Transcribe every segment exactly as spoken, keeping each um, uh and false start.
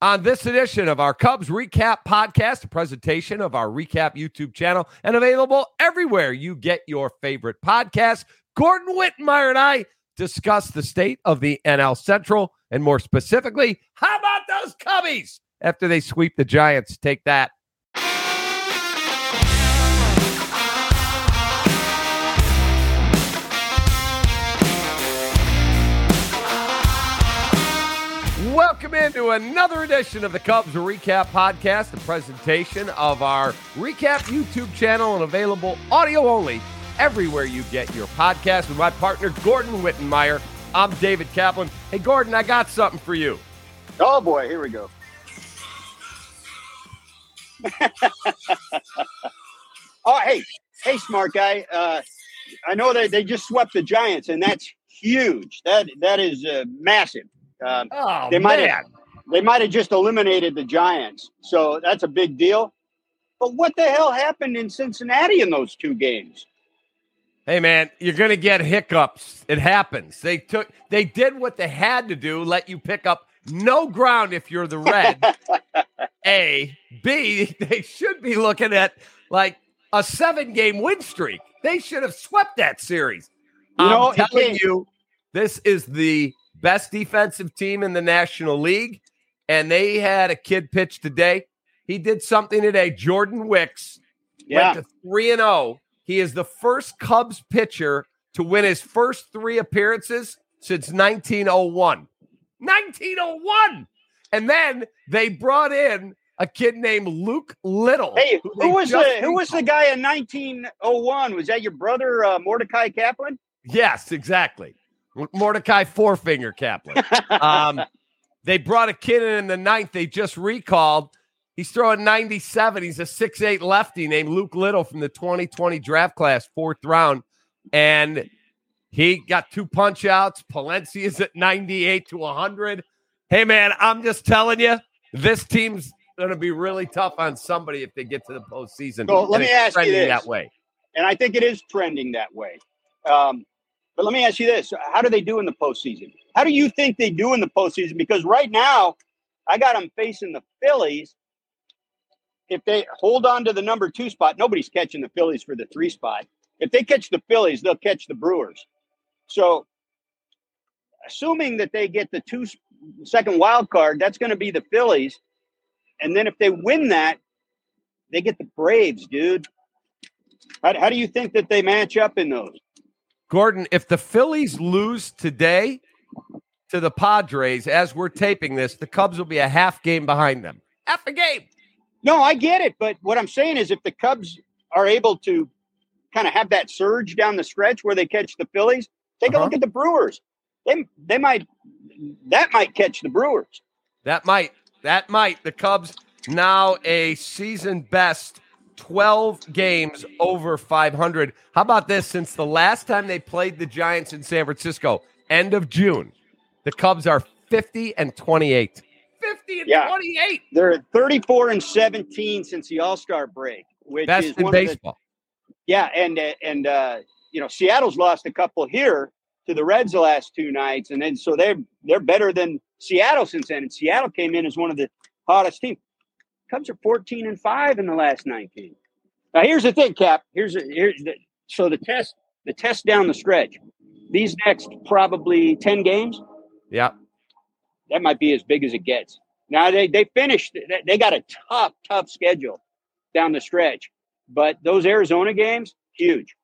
On this edition of our Cubs Recap Podcast, a presentation of our Recap YouTube channel, and available everywhere you get your favorite podcasts, Gordon Wittenmyer and I discuss the state of the N L Central, and more specifically, how about those Cubbies after they sweep the Giants? Take that. Welcome into another edition of the Cubs Recap Podcast, the presentation of our Recap YouTube channel and available audio only everywhere you get your podcast. With my partner, Gordon Wittenmyer, I'm David Kaplan. Hey, Gordon, I got something for you. Oh, boy, here we go. Oh, hey, hey, smart guy. Uh, I know that they just swept the Giants, and that's huge. That That is uh, massive. Um, oh, they might have they might have just eliminated the Giants, so that's a big deal. But what the hell happened in Cincinnati in those two games? Hey, man, you're going to get hiccups. It happens. They took they did what they had to do, let you pick up no ground if you're the Red. A. B, they should be looking at like a seven-game win streak. They should have swept that series. You I'm know, telling it you, this is the best defensive team in the National League, and they had a kid pitch today. He did something today. Jordan Wicks yeah. went to three and oh. He is the first Cubs pitcher to win his first three appearances since nineteen oh one. nineteen oh one! And then they brought in a kid named Luke Little. Hey, who, who was the who was the guy in nineteen oh one? Was that your brother, uh, Mordecai Kaplan? Yes, exactly. Mordecai Fourfinger Kaplan. Um, they brought a kid in in the ninth. They just recalled. He's throwing ninety-seven. He's a six eight lefty named Luke Little from the twenty twenty draft class, fourth round. And he got two punch outs. Palencia's at ninety-eight to one hundred. Hey, man, I'm just telling you, this team's going to be really tough on somebody if they get to the postseason. So let me ask you this. That way. And I think it is trending that way. Um, But let me ask you this. How do they do in the postseason? How do you think they do in the postseason? Because right now, I got them facing the Phillies. If they hold on to the number two spot, nobody's catching the Phillies for the three spot. If they catch the Phillies, they'll catch the Brewers. So assuming that they get the two second wild card, that's going to be the Phillies. And then if they win that, they get the Braves, dude. How, how do you think that they match up in those? Gordon, if the Phillies lose today to the Padres, as we're taping this, the Cubs will be a half game behind them. Half a game. No, I get it. But what I'm saying is if the Cubs are able to kind of have that surge down the stretch where they catch the Phillies, take uh-huh. a look at the Brewers. They they might that might catch the Brewers. That might. That might. The Cubs now a season best twelve games over five hundred. How about this? Since the last time they played the Giants in San Francisco, end of June, the Cubs are fifty and twenty-eight. fifty and yeah. twenty-eight. They're thirty-four and seventeen since the All-Star break, which Best is in one baseball. Of the, yeah, and and uh, you know, Seattle's lost a couple here to the Reds the last two nights, and then so they they're better than Seattle since then. And Seattle came in as one of the hottest teams. Cubs are fourteen and five in the last nineteen. Now here's the thing, Cap. Here's a, here's the, so the test the test down the stretch. These next probably ten games. Yeah, that might be as big as it gets. Now they they finished. They got a tough tough schedule down the stretch, but those Arizona games huge.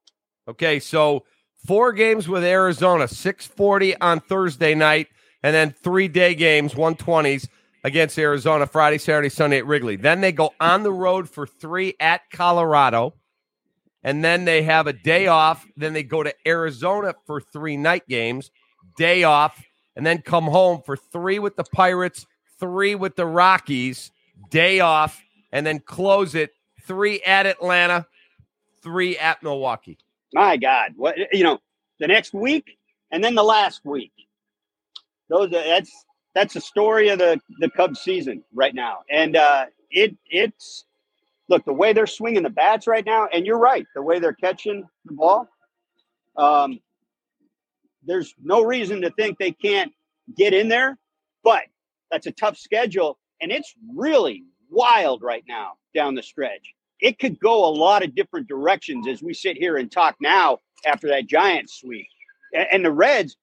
Okay, so four games with Arizona, six forty on Thursday night, and then three day games, one twenties. Against Arizona, Friday, Saturday, Sunday at Wrigley. Then they go on the road for three at Colorado. And then they have a day off. Then they go to Arizona for three night games, day off, and then come home for three with the Pirates, three with the Rockies, day off, and then close it, three at Atlanta, three at Milwaukee. My God. What, you know, the next week and then the last week. Those, that's... That's the story of the, the Cubs season right now. And uh, it it's – look, the way they're swinging the bats right now, and you're right, the way they're catching the ball, um, there's no reason to think they can't get in there, but that's a tough schedule. And it's really wild right now down the stretch. It could go a lot of different directions as we sit here and talk now after that Giants sweep. And the Reds,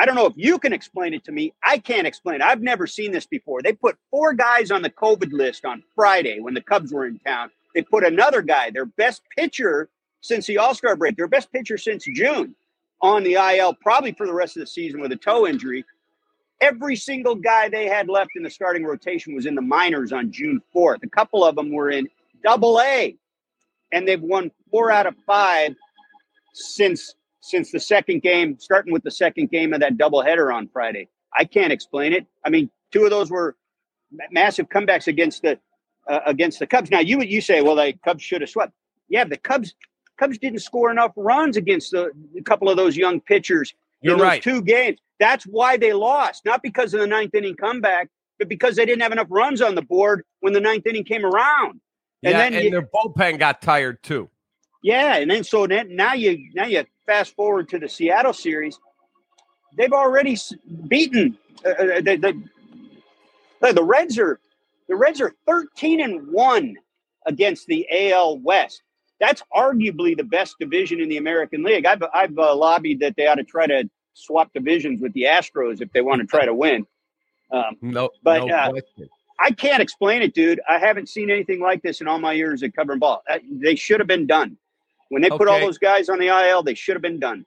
I don't know if you can explain it to me. I can't explain it. I've never seen this before. They put four guys on the COVID list on Friday when the Cubs were in town. They put another guy, their best pitcher since the All-Star break, their best pitcher since June, on the I L, probably for the rest of the season with a toe injury. Every single guy they had left in the starting rotation was in the minors on June fourth. A couple of them were in double A, and they've won four out of five since since the second game, starting with the second game of that doubleheader on Friday. I can't explain it. I mean, two of those were massive comebacks against the uh, against the Cubs. Now, you you say, well, the Cubs should have swept. Yeah, the Cubs Cubs didn't score enough runs against the, a couple of those young pitchers You're in those right. two games. That's why they lost, not because of the ninth inning comeback, but because they didn't have enough runs on the board when the ninth inning came around. And yeah, then and you, their bullpen got tired too. Yeah, and then so then, now you now you fast forward to the Seattle series. They've already beaten uh, the, the the Reds are the Reds are thirteen and one against the A L West. That's arguably the best division in the American League. I've I've uh, lobbied that they ought to try to swap divisions with the Astros if they want to try to win. Um, no, but no uh, I can't explain it, dude. I haven't seen anything like this in all my years at covering ball. Uh, they should have been done. When they okay. put all those guys on the I L, they should have been done.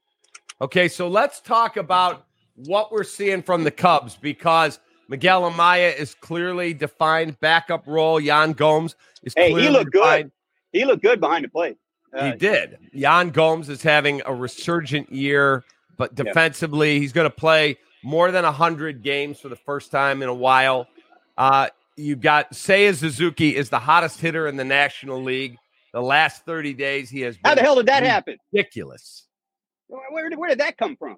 Okay, so let's talk about what we're seeing from the Cubs, because Miguel Amaya is clearly defined backup role. Yan Gomes is hey, clearly Hey, he looked defined. good. He looked good behind the plate. Uh, he did. Yan Gomes is having a resurgent year, but defensively, yeah. he's going to play more than one hundred games for the first time in a while. Uh, you've got Seiya Suzuki is the hottest hitter in the National League. The last thirty days, he has been How the hell did that happen? Ridiculous. Where, where did that come from?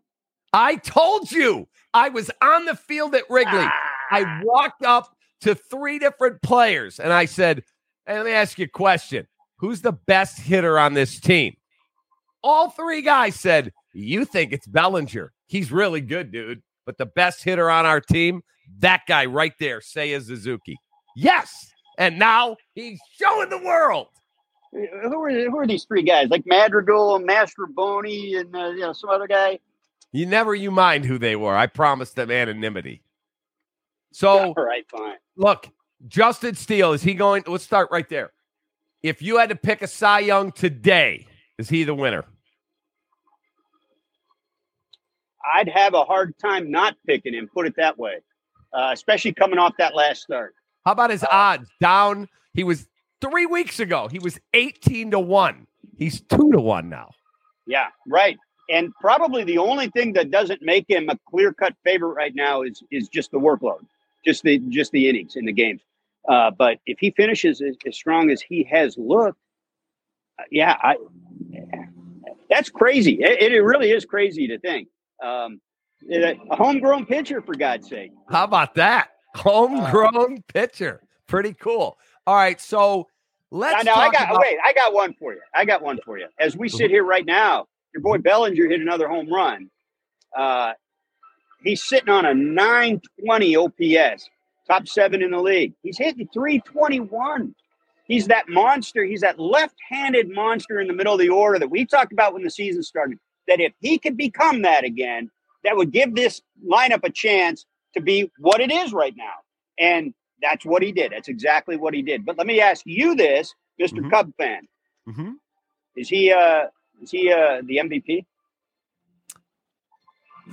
I told you. I was on the field at Wrigley. Ah. I walked up to three different players, and I said, hey, let me ask you a question. Who's the best hitter on this team? All three guys said, you think it's Bellinger. He's really good, dude. But the best hitter on our team, that guy right there, Seiya Suzuki. Yes. And now he's showing the world. Who are, who are these three guys? Like Madrigal, Mastrobuoni, and uh, you know, some other guy? You never you mind who they were. I promised them anonymity. So, all right, fine. Look, Justin Steele, is he going? Let's start right there. If you had to pick a Cy Young today, is he the winner? I'd have a hard time not picking him, put it that way, uh, especially coming off that last start. How about his uh, odds? Down, he was three weeks ago. He was eighteen to one. He's two to one now. Yeah, right. And probably the only thing that doesn't make him a clear-cut favorite right now is is just the workload, just the just the innings in the games. Uh, but if he finishes as, as strong as he has looked, uh, yeah, I, that's crazy. It, it really is crazy to think. Um, a homegrown pitcher, for God's sake. How about that? Homegrown uh, pitcher. Pretty cool. All right, so let's now, talk I got, about- Wait, I got one for you. I got one for you. As we sit here right now, your boy Bellinger hit another home run. Uh, he's sitting on a nine twenty O P S. Top seven in the league. He's hitting three twenty-one. He's that monster. He's that left-handed monster in the middle of the order that we talked about when the season started, that if he could become that again, that would give this lineup a chance to be what it is right now. And that's what he did. That's exactly what he did. But let me ask you this, Mister Mm-hmm. Cub fan. Mm-hmm. Is he uh, is he uh, the M V P?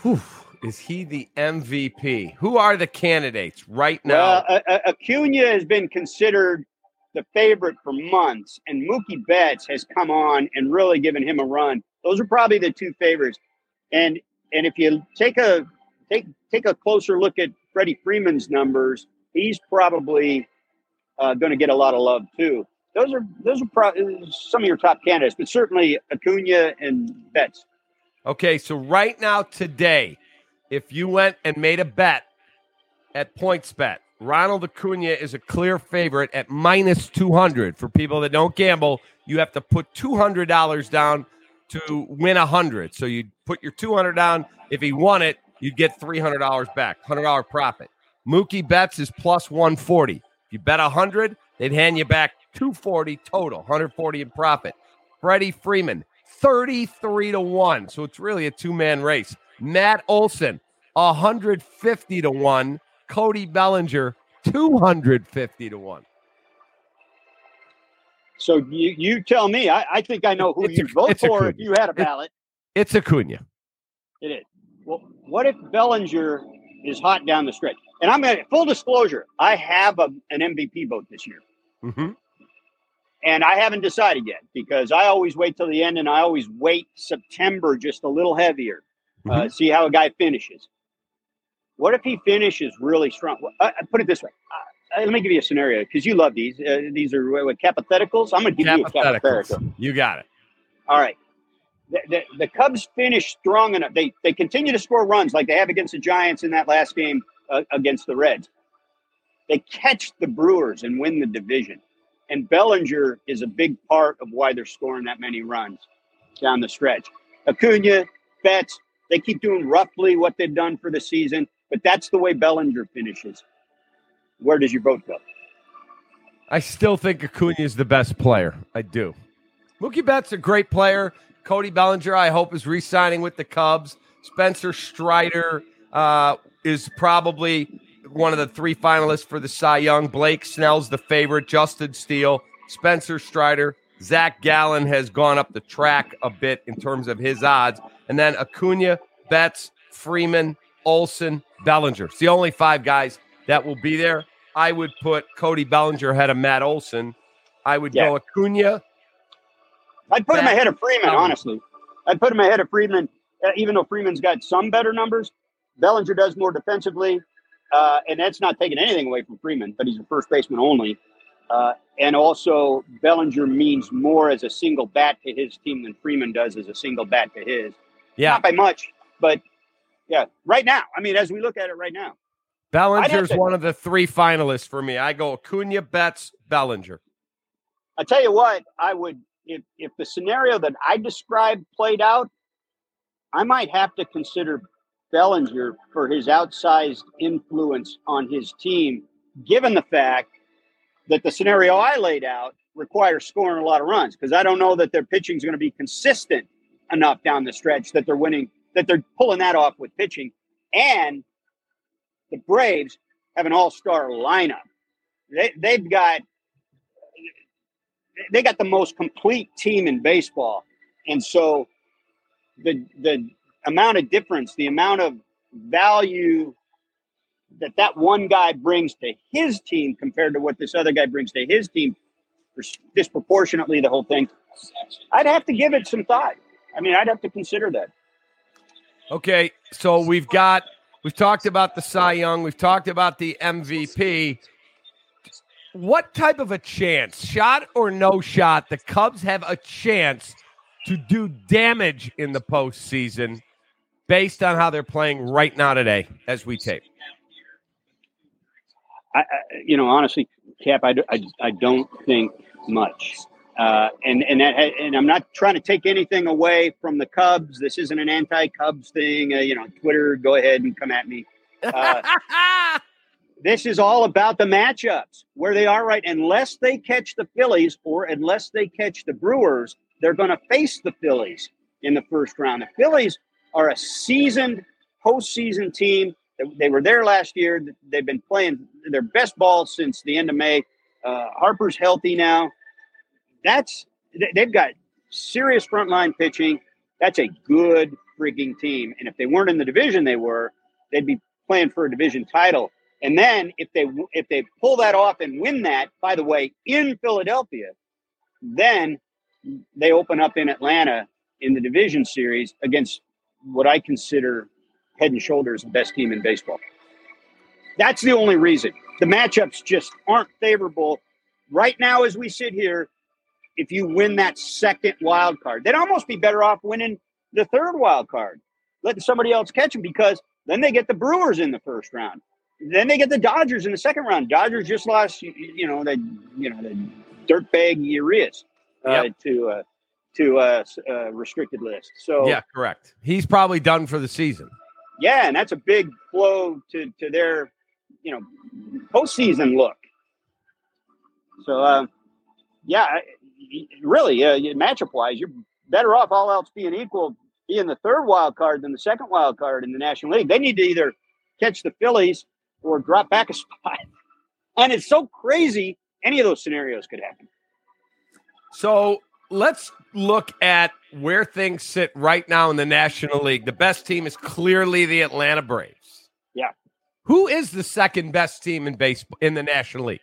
Whew. Is he the M V P? Who are the candidates right now? Well, uh, Acuna has been considered the favorite for months, and Mookie Betts has come on and really given him a run. Those are probably the two favorites. And and if you take a take take a closer look at Freddie Freeman's numbers, he's probably uh, going to get a lot of love too. Those are those are pro- some of your top candidates, but certainly Acuna and Betts. Okay, so right now today, if you went and made a bet at PointsBet, Ronald Acuna is a clear favorite at minus two hundred. For people that don't gamble, you have to put two hundred dollars down to win one hundred dollars. So you put your two hundred dollars down. If he won it, you'd get three hundred dollars back, one hundred dollars profit. Mookie Betts is plus one forty. If you bet one hundred, they'd hand you back two forty total, one forty in profit. Freddie Freeman, thirty-three to one. So it's really a two-man race. Matt Olson, one fifty to one. Cody Bellinger, two fifty to one. So you, you tell me. I, I think I know who it's you'd a, vote for Acuna. If you had a ballot. It's, it's Acuna. It is. Well, what if Bellinger is hot down the stretch? And I'm going to, full disclosure, I have a, an M V P vote this year. Mm-hmm. And I haven't decided yet because I always wait till the end, and I always wait September just a little heavier, mm-hmm. uh, see how a guy finishes. What if he finishes really strong? Uh, put it this way. Uh, Let me give you a scenario because you love these. Uh, these are what, capatheticals. I'm going to give you a capathetical. You got it. All right. The, the, the Cubs finish strong enough. They they continue to score runs like they have against the Giants in that last game uh, against the Reds. They catch the Brewers and win the division. And Bellinger is a big part of why they're scoring that many runs down the stretch. Acuna, Betts, they keep doing roughly what they've done for the season, but that's the way Bellinger finishes. Where does your vote go? I still think Acuna is the best player. I do. Mookie Betts, a great player. Cody Bellinger, I hope, is re-signing with the Cubs. Spencer Strider uh, is probably one of the three finalists for the Cy Young. Blake Snell's the favorite. Justin Steele, Spencer Strider. Zach Gallen has gone up the track a bit in terms of his odds. And then Acuna, Betts, Freeman, Olson, Bellinger. It's the only five guys that will be there. I would put Cody Bellinger ahead of Matt Olson. I would yeah. go Acuna. I'd put Matt, him ahead of Freeman, honestly. I'd put him ahead of Freeman, uh, even though Freeman's got some better numbers. Bellinger does more defensively, uh, and that's not taking anything away from Freeman, but he's a first baseman only. Uh, and also, Bellinger means more as a single bat to his team than Freeman does as a single bat to his. Yeah. Not by much, but yeah, right now. I mean, as we look at it right now. Bellinger's one of the three finalists for me. I go Acuna, Betts, Bellinger. I tell you what, I would if if the scenario that I described played out, I might have to consider Bellinger for his outsized influence on his team, given the fact that the scenario I laid out requires scoring a lot of runs, because I don't know that their pitching is going to be consistent enough down the stretch that they're winning, that they're pulling that off with pitching. And the Braves have an all-star lineup. They, they've got they got the most complete team in baseball, and so the the amount of difference, the amount of value that that one guy brings to his team compared to what this other guy brings to his team, disproportionately the whole thing. I'd have to give it some thought. I mean, I'd have to consider that. Okay, so we've got. We've talked about the Cy Young. We've talked about the M V P. What type of a chance, shot or no shot, the Cubs have a chance to do damage in the postseason based on how they're playing right now today as we tape? I, I, you know, honestly, Cap, I, I, I don't think much. Uh, and and that, and I'm not trying to take anything away from the Cubs. This isn't an anti-Cubs thing. Uh, you know, Twitter, go ahead and come at me. Uh, this is all about the matchups, where they are right. Unless they catch the Phillies or unless they catch the Brewers, they're going to face the Phillies in the first round. The Phillies are a seasoned postseason team. They were there last year. They've been playing their best ball since the end of May. Uh, Harper's healthy now. That's they've got serious frontline pitching. That's a good freaking team. And if they weren't in the division, they were, they'd be playing for a division title. And then if they if they pull that off and win that, by the way, in Philadelphia, then they open up in Atlanta in the division series against what I consider head and shoulders the best team in baseball. That's the only reason. The matchups just aren't favorable right now as we sit here. If you win that second wild card, they'd almost be better off winning the third wild card, letting somebody else catch them, because then they get the Brewers in the first round. Then they get the Dodgers in the second round. Dodgers just lost, you know, the you know the dirtbag Urias uh, yep. to uh, to uh, uh, restricted list. So yeah, correct. He's probably done for the season. Yeah, and that's a big blow to to their you know, postseason look. So, uh, yeah, really, uh, matchup-wise, you're better off, all else being equal, being the third wild card than the second wild card in the National League. They need to either catch the Phillies or drop back a spot. And it's so crazy, any of those scenarios could happen. So let's look at where things sit right now in the National League. The best team is clearly the Atlanta Braves. Yeah. Who is the second best team in baseball in the National League?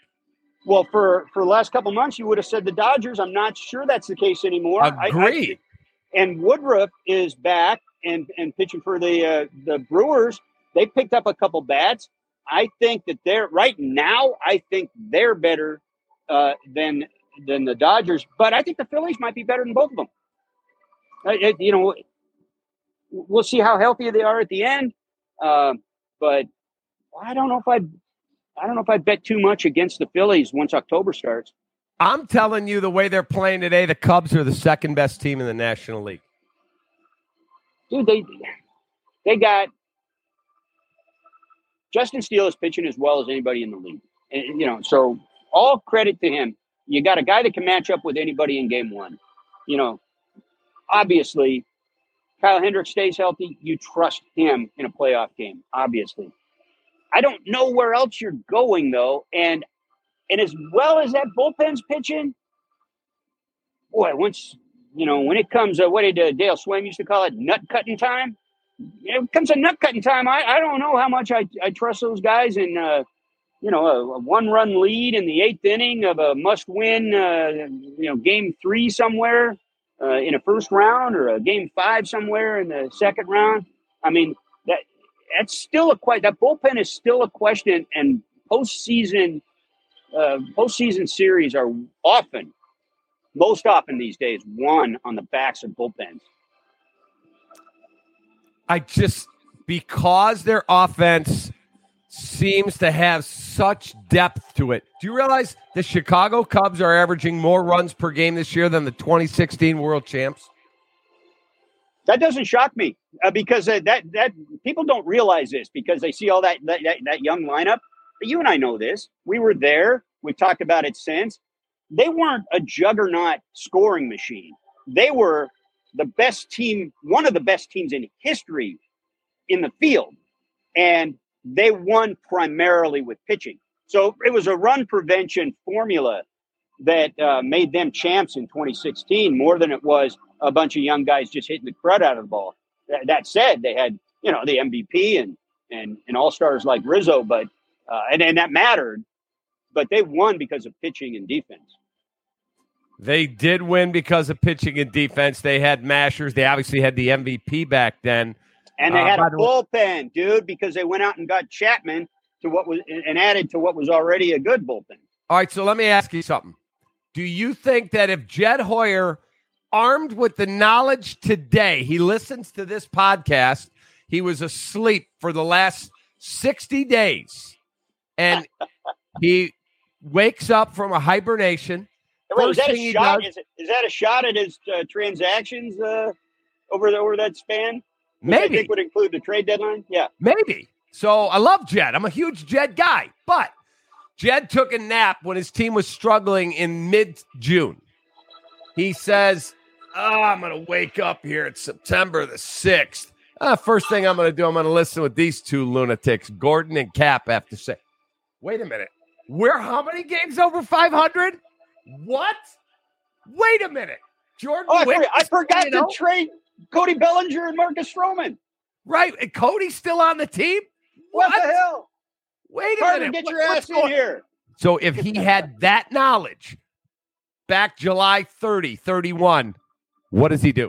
Well, for, for the last couple months, you would have said the Dodgers. I'm not sure that's the case anymore. Agreed. I, I, and Woodruff is back and, and pitching for the uh, the Brewers. They picked up a couple bats. I think that they're right now. I think they're better uh, than than the Dodgers, but I think the Phillies might be better than both of them. Uh, it, you know, we'll see how healthy they are at the end. Uh, but I don't know if I, I don't know if I bet too much against the Phillies once October starts. I'm telling you, the way they're playing today, the Cubs are the second best team in the National League. Dude, they they got. Justin Steele is pitching as well as anybody in the league. And, you know, so all credit to him. You got a guy that can match up with anybody in game one. You know, obviously, Kyle Hendricks stays healthy. You trust him in a playoff game, obviously. I don't know where else you're going, though. And and as well as that bullpen's pitching, boy, once, you know, when it comes, uh, what did uh, Dale Swaim used to call it, nut-cutting time? It comes a nut-cutting time. I, I don't know how much I, I trust those guys in, uh, you know, a, a one-run lead in the eighth inning of a must-win, uh, you know, game three somewhere uh, in a first round or a game five somewhere in the second round. I mean, that that's still a que- that bullpen is still a question, and postseason uh, postseason series are often, most often these days, won on the backs of bullpens. I just, because their offense seems to have such depth to it. Do you realize the Chicago Cubs are averaging more runs per game this year than the twenty sixteen World Champs? That doesn't shock me uh, because uh, that that people don't realize this because they see all that that, that that young lineup. But you and I know this. We were there. We've talked about it since. They weren't a juggernaut scoring machine. They were the best team, one of the best teams in history in the field. And they won primarily with pitching. So it was a run prevention formula that uh, made them champs in twenty sixteen more than it was a bunch of young guys just hitting the crud out of the ball. Th- that said, they had, you know, the M V P and and, and all-stars like Rizzo, but uh, and, and that mattered. But they won because of pitching and defense. They did win because of pitching and defense. They had mashers. They obviously had the M V P back then. And they uh, had a bullpen, dude, because they went out and got Chapman to what was and added to what was already a good bullpen. All right, so let me ask you something. Do you think that if Jed Hoyer, armed with the knowledge today, he listens to this podcast, he was asleep for the last sixty days, and he wakes up from a hibernation. Wait, is, that a shot? Is, it, is that a shot at his uh, transactions uh, over the, over that span? Which maybe I think would include the trade deadline. Yeah, maybe. So I love Jed. I'm a huge Jed guy, but Jed took a nap when his team was struggling in mid-June. He says, oh, "I'm going to wake up here at September the sixth. Uh, first thing I'm going to do, I'm going to listen with these two lunatics, Gordon and Cap, have to say, wait a minute, we're how many games over five hundred? What? Wait a minute. Jordan oh, Wicks, I forgot to know? trade Cody Bellinger and Marcus Stroman. Right. And Cody's still on the team? What, what the hell? Wait a Carter, minute. Get what, your ass in here. So if he had that knowledge back July thirtieth, thirty-first, what does he do?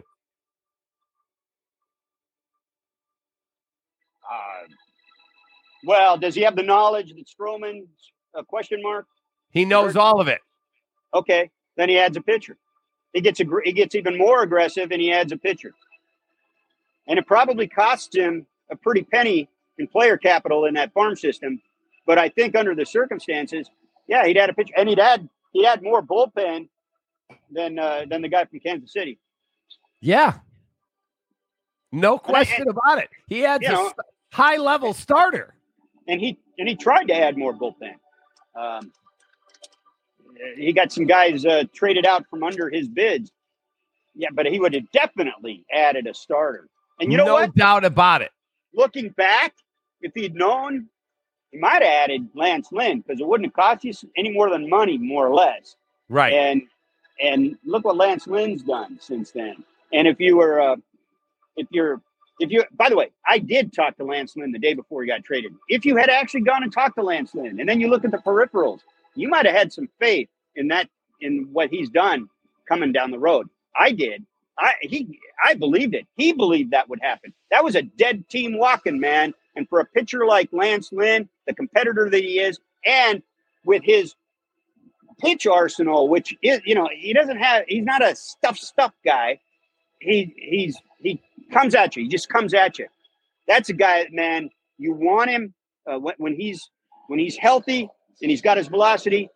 Uh, well, does he have the knowledge that Stroman's a question mark? He knows or- all of it. Okay, then he adds a pitcher. He gets aggr- he gets even more aggressive, and he adds a pitcher. And it probably costs him a pretty penny in player capital in that farm system. But I think under the circumstances, yeah, he'd add a pitcher, and he'd add he'd add more bullpen than uh, than the guy from Kansas City. Yeah, no question I, and, about it. He adds a know, high level starter, and he and he tried to add more bullpen. Um, he got some guys uh, traded out from under his bids. Yeah, but he would have definitely added a starter. And you know what? No doubt about it. Looking back, if he'd known, he might have added Lance Lynn because it wouldn't have cost you any more than money, more or less. Right. And and look what Lance Lynn's done since then. And if you were, uh, if you're, if you, by the way, I did talk to Lance Lynn the day before he got traded. If you had actually gone and talked to Lance Lynn, and then you look at the peripherals, you might have had some faith in that, in what he's done coming down the road. I did. I he I believed it. He believed that would happen. That was a dead team walking, man. And for a pitcher like Lance Lynn, the competitor that he is, and with his pitch arsenal, which is, you know, he doesn't have, he's not a stuff stuff guy. He he's he comes at you. He just comes at you. That's a guy, man. You want him uh, when, when he's when he's healthy and he's got his velocity.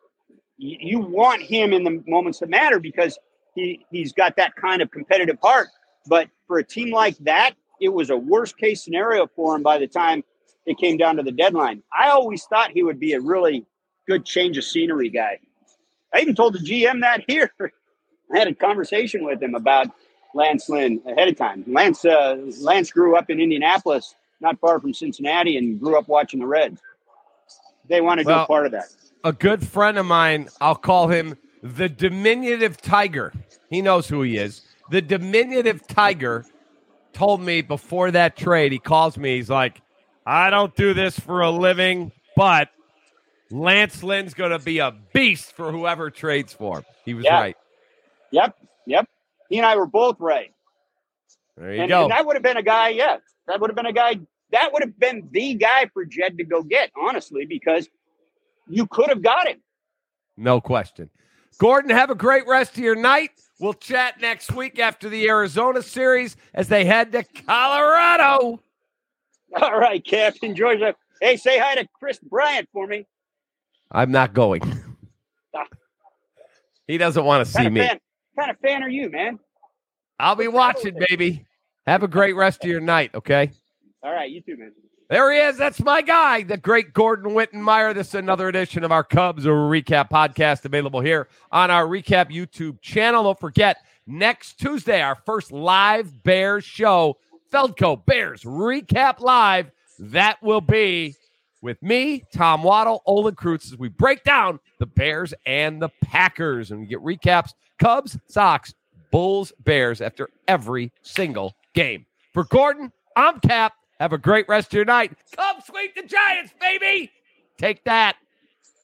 You, you want him in the moments that matter because He, he's got that kind of competitive heart. But for a team like that, it was a worst-case scenario for him by the time it came down to the deadline. I always thought he would be a really good change of scenery guy. I even told the G M that here. I had a conversation with him about Lance Lynn ahead of time. Lance, uh, Lance grew up in Indianapolis, not far from Cincinnati, and grew up watching the Reds. They wanted well, to be part of that. A good friend of mine, I'll call him the diminutive tiger, he knows who he is. The diminutive tiger told me before that trade, he calls me, he's like, I don't do this for a living, but Lance Lynn's going to be a beast for whoever trades for him. He was yep. right. Yep, yep. He and I were both right. There you and, go. And that would have been a guy, yeah, that would have been a guy, that would have been the guy for Jed to go get, honestly, because you could have got him. No question. Gordon, have a great rest of your night. We'll chat next week after the Arizona series as they head to Colorado. All right, Captain George. Hey, say hi to Chris Bryant for me. I'm not going. He doesn't want to see me. What kind of fan are you, man? I'll be watching, baby. Have a great rest of your night, okay? All right, you too, man. There he is. That's my guy, the great Gordon Wittenmyer. This is another edition of our Cubs Recap Podcast available here on our Recap YouTube channel. Don't forget, next Tuesday, our first live Bears show, Feldco Bears Recap Live. That will be with me, Tom Waddle, Olin Krutz, as we break down the Bears and the Packers. And we get recaps, Cubs, Sox, Bulls, Bears after every single game. For Gordon, I'm Cap. Have a great rest of your night. Cubs sweep the Giants, baby. Take that.